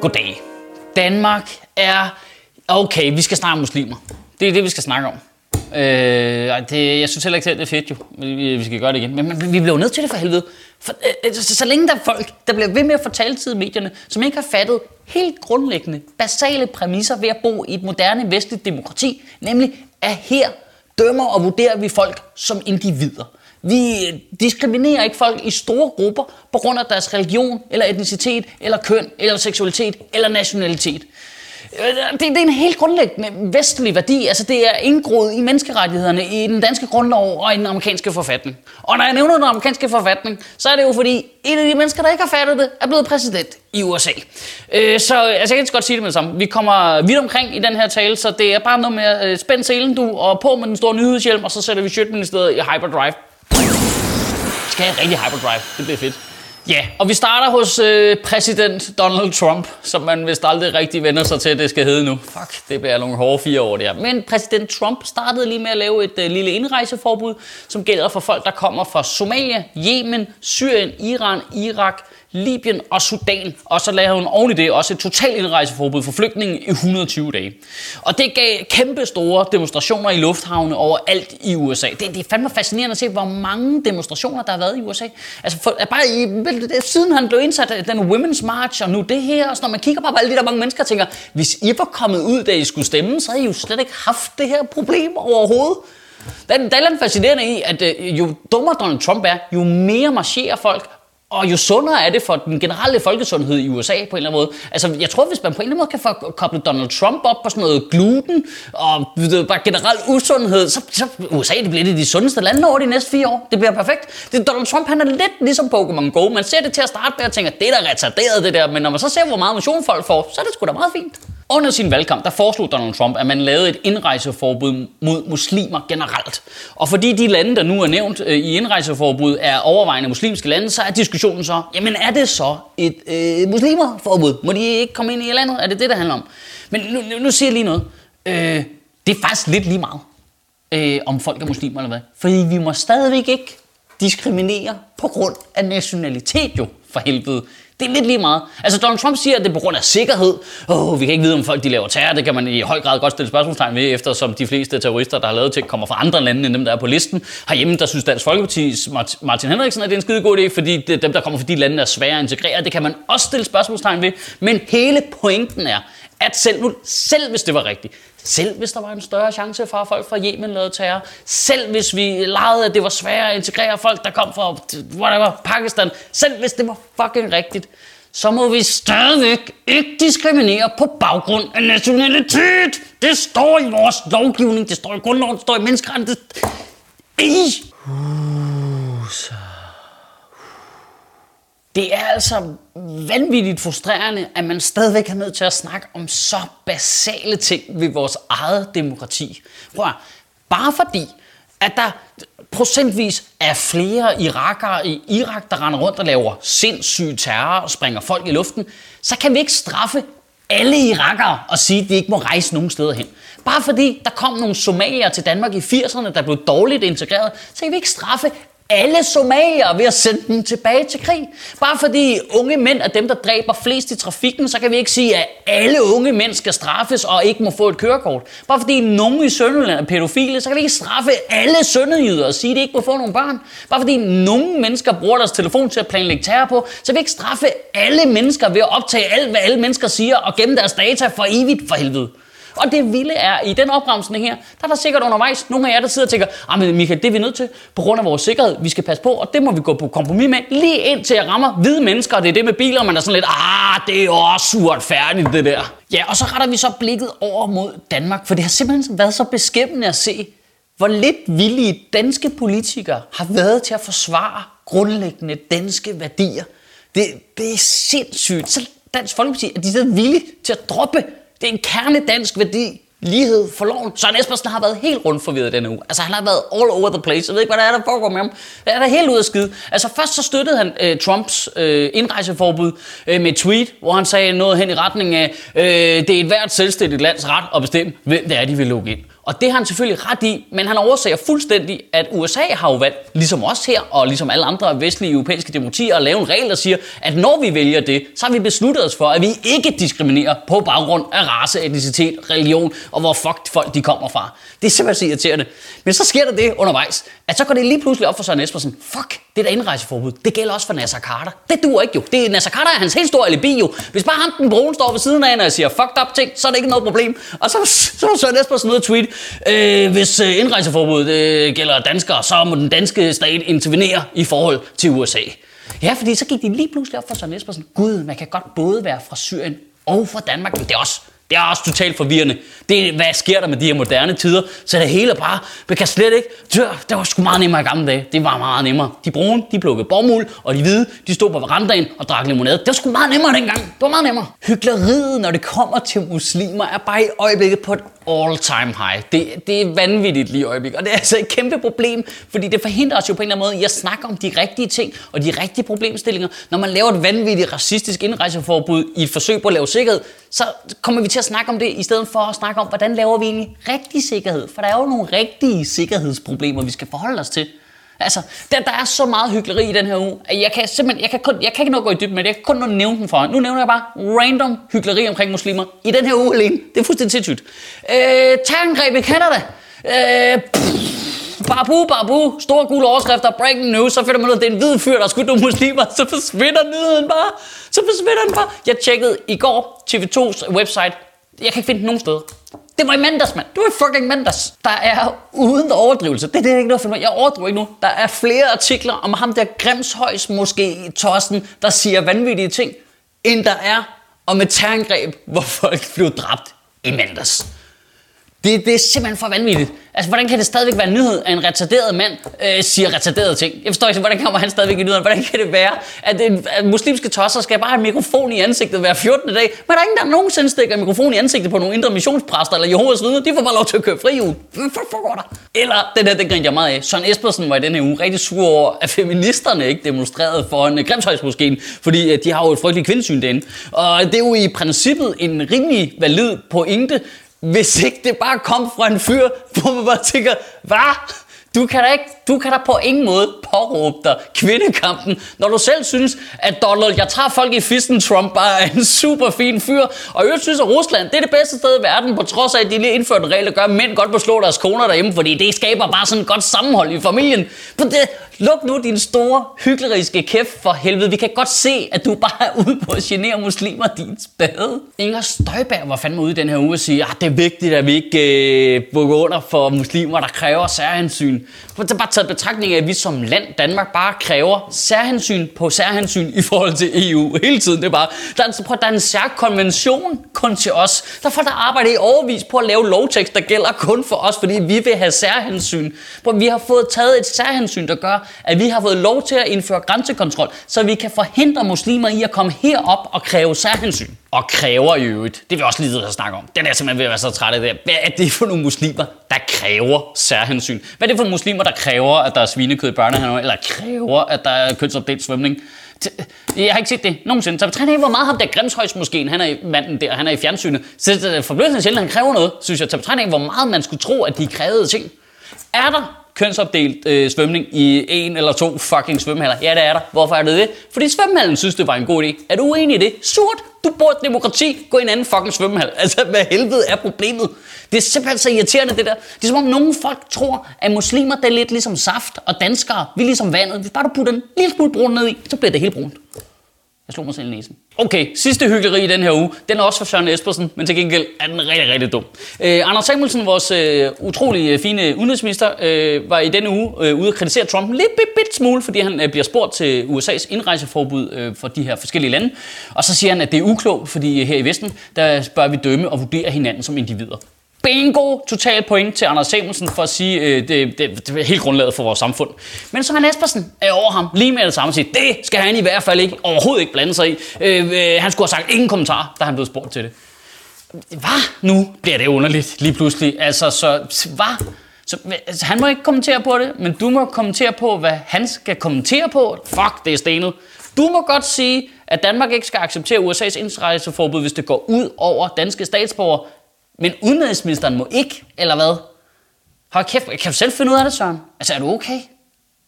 Goddag. Danmark er... Okay, vi skal snakke om muslimer. Det er det, vi skal snakke om. Jeg synes heller ikke, at det er fedt, jo. Vi skal gøre det igen. Men vi bliver jo nødt til det for helvede. Så længe der er folk, der bliver ved med at få taletid i medierne, som ikke har fattet helt grundlæggende, basale præmisser ved at bo i et moderne vestligt demokrati, nemlig at her dømmer og vurderer vi folk som individer. Vi diskriminerer ikke folk i store grupper på grund af deres religion, eller etnicitet, eller køn, eller seksualitet, eller nationalitet. Det er en helt grundlæggende vestlig værdi. Altså, det er indgroet i menneskerettighederne, i den danske grundlov og i den amerikanske forfatning. Og når jeg nævner den amerikanske forfatning, så er det jo fordi, en af de mennesker, der ikke har fattet det, er blevet præsident i USA. Så altså, jeg kan godt sige det med det samme. Vi kommer vidt omkring i den her tale, så det er bare noget med at spænde selen, du, og på med den store nyhedshjelm, og så sætter vi Sjøtministeriet i hyperdrive. Skal jeg rigtig hyperdrive? Det bliver fedt. Ja, og vi starter hos præsident Donald Trump, som man vist aldrig rigtig vender sig til, det skal hedde nu. Fuck, det bliver nogle hårde 4 år, det her. Men præsident Trump startede lige med at lave et lille indrejseforbud, som gælder for folk, der kommer fra Somalia, Yemen, Syrien, Iran, Irak, Libyen og Sudan. Og så lavede hun oven i det også et totalt indrejseforbud for flygtninge i 120 dage. Og det gav kæmpe store demonstrationer i lufthavne overalt i USA. Det er fandme fascinerende at se, hvor mange demonstrationer, der har været i USA. Altså siden han blev indsat, den Women's March og nu det her. Og så når man kigger bare på alle de der mange mennesker, tænker, hvis I var kommet ud, da I skulle stemme, så havde I jo slet ikke haft det her problem overhovedet. Der er fascinerende i, at jo dummere Donald Trump er, jo mere marcherer folk, og jo sundere er det for den generelle folkesundhed i USA på en eller anden måde. Altså, jeg tror, hvis man på en eller anden måde kan få koblet Donald Trump op på sådan noget gluten og bare generel usundhed, så USA det bliver det de sundeste lande over de næste 4 år. Det bliver perfekt. Donald Trump, han er lidt ligesom Pokémon Go. Man ser det til at starte med og tænker, det er da retarderet det der, men når man så ser, hvor meget motion folk får, så er det sgu da meget fint. Under sin valgkamp, der foreslog Donald Trump, at man lavede et indrejseforbud mod muslimer generelt. Og fordi de lande, der nu er nævnt i indrejseforbud, er overvejende muslimske lande, så er diskussionen så, jamen er det så et muslimerforbud? Må de ikke komme ind i landet? Er det det, der handler om? Men nu siger jeg lige noget. Det er faktisk lidt lige meget, om folk er muslimer eller hvad. Fordi vi må stadigvæk ikke diskriminere på grund af nationalitet jo, for helvede. Det er lidt lige meget. Altså Donald Trump siger, at det er på grund af sikkerhed. Vi kan ikke vide, om folk de laver terror. Det kan man i høj grad godt stille spørgsmålstegn ved, eftersom de fleste terrorister, der har lavet ting, kommer fra andre lande end dem, der er på listen. Herhjemme, der synes Dansk Folkepartis Martin Henriksen, at det er en skide god idé, fordi dem, der kommer fra de lande, er svære at integrere. Det kan man også stille spørgsmålstegn ved. Men hele pointen er, at selv hvis det var rigtigt, selv hvis der var en større chance for, at folk fra Yemen lavede terror, selv hvis vi legede, at det var sværere at integrere folk, der kom fra whatever, Pakistan, selv hvis det var fucking rigtigt, så må vi stadigvæk ikke diskriminere på baggrund af nationalitet. Det står i vores lovgivning, det står i grundloven, det står i menneskerettigheden. Det er altså vanvittigt frustrerende, at man stadigvæk er nødt til at snakke om så basale ting ved vores eget demokrati. Prøv at, bare fordi, at der procentvis er flere irakere i Irak, der render rundt og laver sindssyg terror og springer folk i luften, så kan vi ikke straffe alle irakere og sige, at de ikke må rejse nogen steder hen. Bare fordi der kom nogle somalier til Danmark i 80'erne, der blev dårligt integreret, så kan vi ikke straffe alle somalier ved at sende dem tilbage til krig. Bare fordi unge mænd er dem, der dræber flest i trafikken, så kan vi ikke sige, at alle unge mænd skal straffes og ikke må få et kørekort. Bare fordi nogen i Sønderjylland er pædofile, så kan vi ikke straffe alle sønderjyder og sige, at de ikke må få nogle børn. Bare fordi nogle mennesker bruger deres telefon til at planlægge terror på, så kan vi ikke straffe alle mennesker ved at optage alt, hvad alle mennesker siger og gemme deres data for evigt for helvede. Og det vilde er, i den opremsning her, der er der sikkert undervejs nogle af jer, der sidder og tænker, men Michael, det er vi nødt til, på grund af vores sikkerhed, vi skal passe på, og det må vi gå på kompromis med, lige indtil jeg rammer hvide mennesker, og det er det med biler, man er sådan lidt, det er jo også uretfærdigt det der. Ja, og så retter vi så blikket over mod Danmark, for det har simpelthen været så beskæmmende at se, hvor lidt villige danske politikere har været til at forsvare grundlæggende danske værdier. Det er sindssygt. Så Dansk Folkeparti, at de er villige til at droppe. Det er en kernedansk værdi, lighed for loven. Søren Espersen har været helt rundt forvirret denne uge. Altså han har været all over the place. Jeg ved ikke, hvad der er, der foregår med ham. Der er der helt ud af skide. Altså først så støttede han Trumps indrejseforbud med et tweet, hvor han sagde noget hen i retning af, det er ethvert selvstændigt lands ret at bestemme, hvem det er, de vil lukke ind. Og det har han selvfølgelig ret i, men han overser fuldstændig, at USA har jo valgt, ligesom os her, og ligesom alle andre vestlige europæiske demokratier, at lave en regel, der siger, at når vi vælger det, så har vi besluttet os for, at vi ikke diskriminerer på baggrund af race, etnicitet, religion og hvor fucked folk de kommer fra. Det er simpelthen irriterende. Men så sker der det undervejs, at så går det lige pludselig op for Søren Espersen. Fuck, det der indrejseforbud, det gælder også for Nasser Kader. Det duer ikke jo. Det er Nasser Kader er hans helt store alibi jo. Hvis bare ham den brune står ved siden af, når jeg siger fucked up ting, så er det ikke noget problem. Og så var Søren Espersen ude at tweete, hvis indrejseforbud gælder danskere, så må den danske stat intervenere i forhold til USA. Ja, fordi så gik det lige pludselig op for Søren Espersen. Gud, man kan godt både være fra Syrien og fra Danmark, men det er også totalt forvirrende. Det er, hvad sker der med de her moderne tider? Så det hele bare, man kan slet ikke. Det var sgu meget nemmere i gamle dage. Det var meget nemmere. De brune, de plukkede bomuld, og de hvide, de stod på verandaen og drak limonade. Det var sgu meget nemmere dengang. Det var meget nemmere. Hykleriet, når det kommer til muslimer, er bare i øjeblikket på et all-time high. Det er vanvittigt lige i øjeblikket, og det er altså et kæmpe problem, fordi det forhindrer os jo på en eller anden måde i at snakke om de rigtige ting og de rigtige problemstillinger. Når man laver et vanvittigt racistisk indrejseforbud i et forsøg på at lave sikkerhed, så kommer vi til at snakke om det, i stedet for at snakke om, hvordan laver vi egentlig rigtig sikkerhed? For der er jo nogle rigtige sikkerhedsproblemer, vi skal forholde os til. Altså, der er så meget hykleri i den her uge, at jeg kan ikke nå at gå i dybden med det. Jeg kan kun nå at nævne den for jer. Nu nævner jeg bare random hykleri omkring muslimer i den her uge alene. Det er fuldstændig sindssygt. Terrorangreb i Canada. Barbu, store gule overskrifter, breaking news, så finder man ud af, det er en hvid fyr, der skudt nogle muslimer, så forsvinder nyheden bare. Jeg tjekkede i går TV2's website, jeg kan ikke finde den nogen steder. Det var i mandags, mand. Det var fucking mandags. Der er uden overdrivelse. Det er ikke noget for mig. Jeg overdriver ikke nu. Der er flere artikler om ham der Grimshøjs måske Torsten, der siger vanvittige ting, end der er om et terrorangreb, hvor folk blev dræbt i mandags. Det er simpelthen for vanvittigt. Altså, hvordan kan det stadigvæk være en nyhed, at en retarderet mand siger retarderede ting? Jeg forstår ikke, hvordan kommer han stadigvæk i nyheden? Hvordan kan det være, at muslimske tosser skal bare have mikrofon i ansigtet hver 14. dag? Men der er ingen, der nogensinde stikker mikrofon i ansigtet på nogle indre missionspræster eller Jehovas vidner. De får bare lov til at køre fri uge. Hvad foregår der? Eller, den grinte jeg meget af. Søren Espersen var i denne uge rigtig sur over, at feministerne ikke demonstrerede foran Grimshøjsmoskeen, fordi de har jo et frygteligt kvindesyn derinde. Og det er jo i princippet en rimelig valid pointe, hvis ikke det bare kom fra en fyr, hvor man bare tænker, hvad? Du kan da på ingen måde påråbe dig kvindekampen, når du selv synes, at Donald, jeg tager folk i fisten, Trump bare er en super fin fyr. Og jeg synes, at Rusland, det er det bedste sted i verden, på trods af, at de lige indførte en regel, der gør, at mænd godt må slå deres koner derhjemme, fordi det skaber bare sådan et godt sammenhold i familien. Luk nu din store, hykleriske kæft for helvede. Vi kan godt se, at du bare er ude på at genere muslimer, din spade. Inger Støjberg var fandme ude den her uge og sige, at det er vigtigt, at vi ikke bukker under for muslimer, der kræver særhensyn. Det er bare taget betragtning af, at vi som land, Danmark, bare kræver særhensyn på særhensyn i forhold til EU hele tiden. Det er bare, der er en særkonvention kun til os. Der er folk, der arbejder i overvis på at lave lovtekst, der gælder kun for os, fordi vi vil have særhensyn. Vi har fået taget et særhensyn, der gør, at vi har fået lov til at indføre grænsekontrol, så vi kan forhindre muslimer i at komme herop og kræve særhensyn. Og kræver i øvrigt. Det vil jeg også lige at snakke om. Den er simpelthen ved at være så træt af det. Hvad er det for nogle muslimer, der kræver særhensyn? Hvad er det for muslimer, der kræver, at der er svinekød i børnehaven, eller kræver, at der er kønsopdelt svømning? Jeg har ikke set det nogensinde. Så betragtning af, hvor meget ham der Grimshøjs måske, han er i manden der, han er i fjernsynet. Så det er forbløffende sjældent, han kræver noget, synes jeg. Så betragtning af, hvor meget man skulle tro, at de krævede ting. Er der kønsopdelt svømning i en eller to fucking svømmehaller? Ja, det er der. Hvorfor er det det? Fordi svømmehallen synes, det var en god idé. Er du uenig i det? Surt! Du bor i demokrati. Gå i en anden fucking svømmehal. Altså, hvad helvede er problemet? Det er simpelthen så irriterende, det der. Det er som om nogle folk tror, at muslimer, der er lidt ligesom saft, og danskere, vi er ligesom vandet. Hvis bare du putter en lille smule brun ned i, så bliver det helt brunt. Jeg slog mig selv i næsen. Okay, sidste hykleri i den her uge, den er også for Søren Espersen, men til gengæld er den rigtig, rigtig dum. Anders Samuelsen, vores utrolig fine udenrigsminister, var i denne uge ude at kritisere Trump en lidt smule, fordi han bliver spurgt til USA's indrejseforbud for de her forskellige lande. Og så siger han, at det er uklogt, fordi her i Vesten, der bør vi dømme og vurdere hinanden som individer. Bingo! Total point til Anders Samuelsen for at sige, det er helt grundlaget for vores samfund. Men Søren Espersen er over ham lige med det samme og siger, det skal han i hvert fald ikke, overhovedet ikke blande sig i. Han skulle have sagt ingen kommentarer, da han blev spurgt til det. Hvad? Nu bliver det underligt lige pludselig. Altså, så hvad? Så altså, han må ikke kommentere på det, men du må kommentere på, hvad han skal kommentere på. Fuck, det er stenet. Du må godt sige, at Danmark ikke skal acceptere USA's indrejseforbud, hvis det går ud over danske statsborgere. Men udenrigsministeren må ikke, eller hvad? Hold kæft, kan du selv finde ud af det, Søren? Altså, er du okay?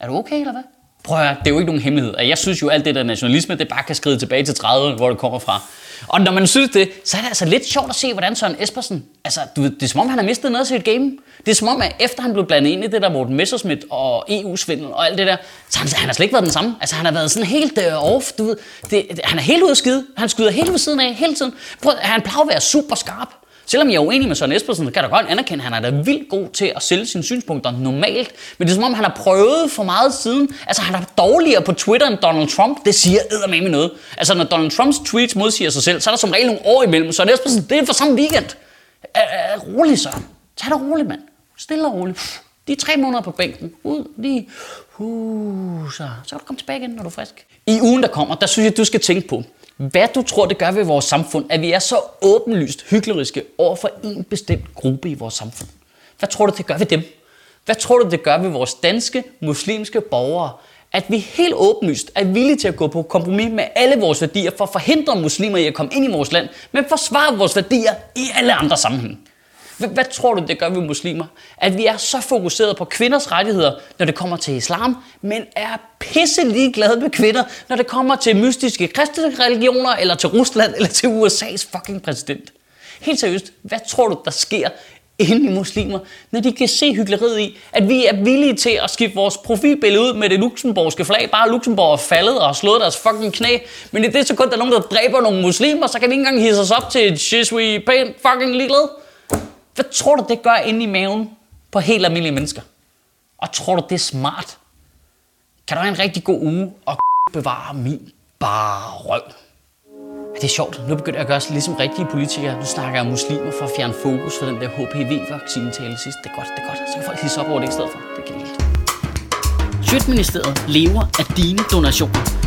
Er du okay, eller hvad? Prøv at høre, det er jo ikke nogen hemmelighed. Jeg synes jo, alt det der nationalisme, det bare kan skride tilbage til 30'erne, hvor det kommer fra. Og når man synes det, så er det altså lidt sjovt at se, hvordan Søren Espersen... Altså, du ved, det er som om, han har mistet noget af sit game. Det er som om, at efter han blev blandet ind i det der Morten Messerschmidt og EU-svindel og alt det der, så han har slet ikke været den samme. Altså, han har været sådan helt off, du ved. Han er helt ude af skide. Han skyder helt ved siden af, hele tiden. Prøv, han plejer at være super skarp. Selvom jeg er uenig med Søren Espersen, kan jeg da godt anerkende, at han er da vildt god til at sælge sine synspunkter normalt. Men det er som om, han har prøvet for meget siden. Altså, han er dårligere på Twitter end Donald Trump. Det siger eddermame noget. Altså, når Donald Trumps tweets modsiger sig selv, så er der som regel nogle år imellem. Søren Espersen, det er for samme weekend. Rolig, Søren. Tag det roligt, mand. Stille og roligt. De er 3 måneder på bænken. Ud lige... så kan du komme tilbage igen, når du er frisk. I ugen, der kommer, der synes jeg, du skal tænke på, hvad du tror, det gør ved vores samfund, at vi er så åbenlyst hykleriske over for en bestemt gruppe i vores samfund. Hvad tror du, det gør ved dem? Hvad tror du, det gør ved vores danske, muslimske borgere, at vi helt åbenlyst er villige til at gå på kompromis med alle vores værdier for at forhindre muslimer i at komme ind i vores land, men forsvare vores værdier i alle andre sammenhænge? Hvad tror du, det gør ved muslimer? At vi er så fokuseret på kvinders rettigheder, når det kommer til islam, men er pisse ligeglade med kvinder, når det kommer til mystiske kristne religioner, eller til Rusland, eller til USA's fucking præsident. Helt seriøst, hvad tror du, der sker inde i muslimer, når de kan se hykleriet i, at vi er villige til at skifte vores profilbillede ud med det luxemburgske flag, bare Luxemburg er faldet og har slået deres fucking knæ, men i det sekund, der er nogen, der dræber nogle muslimer, så kan de ikke engang hisse os op til et shit, we pænt fucking ligeglade. Hvad tror du, det gør inde i maven på helt almindelige mennesker? Og tror du, det er smart? Kan du have en rigtig god uge og bevare min bare røv? Det er sjovt. Nu begynder jeg at gøre ligesom rigtige politikere. Nu snakker jeg om muslimer for at fjerne fokus for den der HPV-vaccinetale sidst. Det er godt, det er godt. Så kan folk hisse op over det i stedet for. Det kan helt. Sjøtministeriet lever af dine donationer.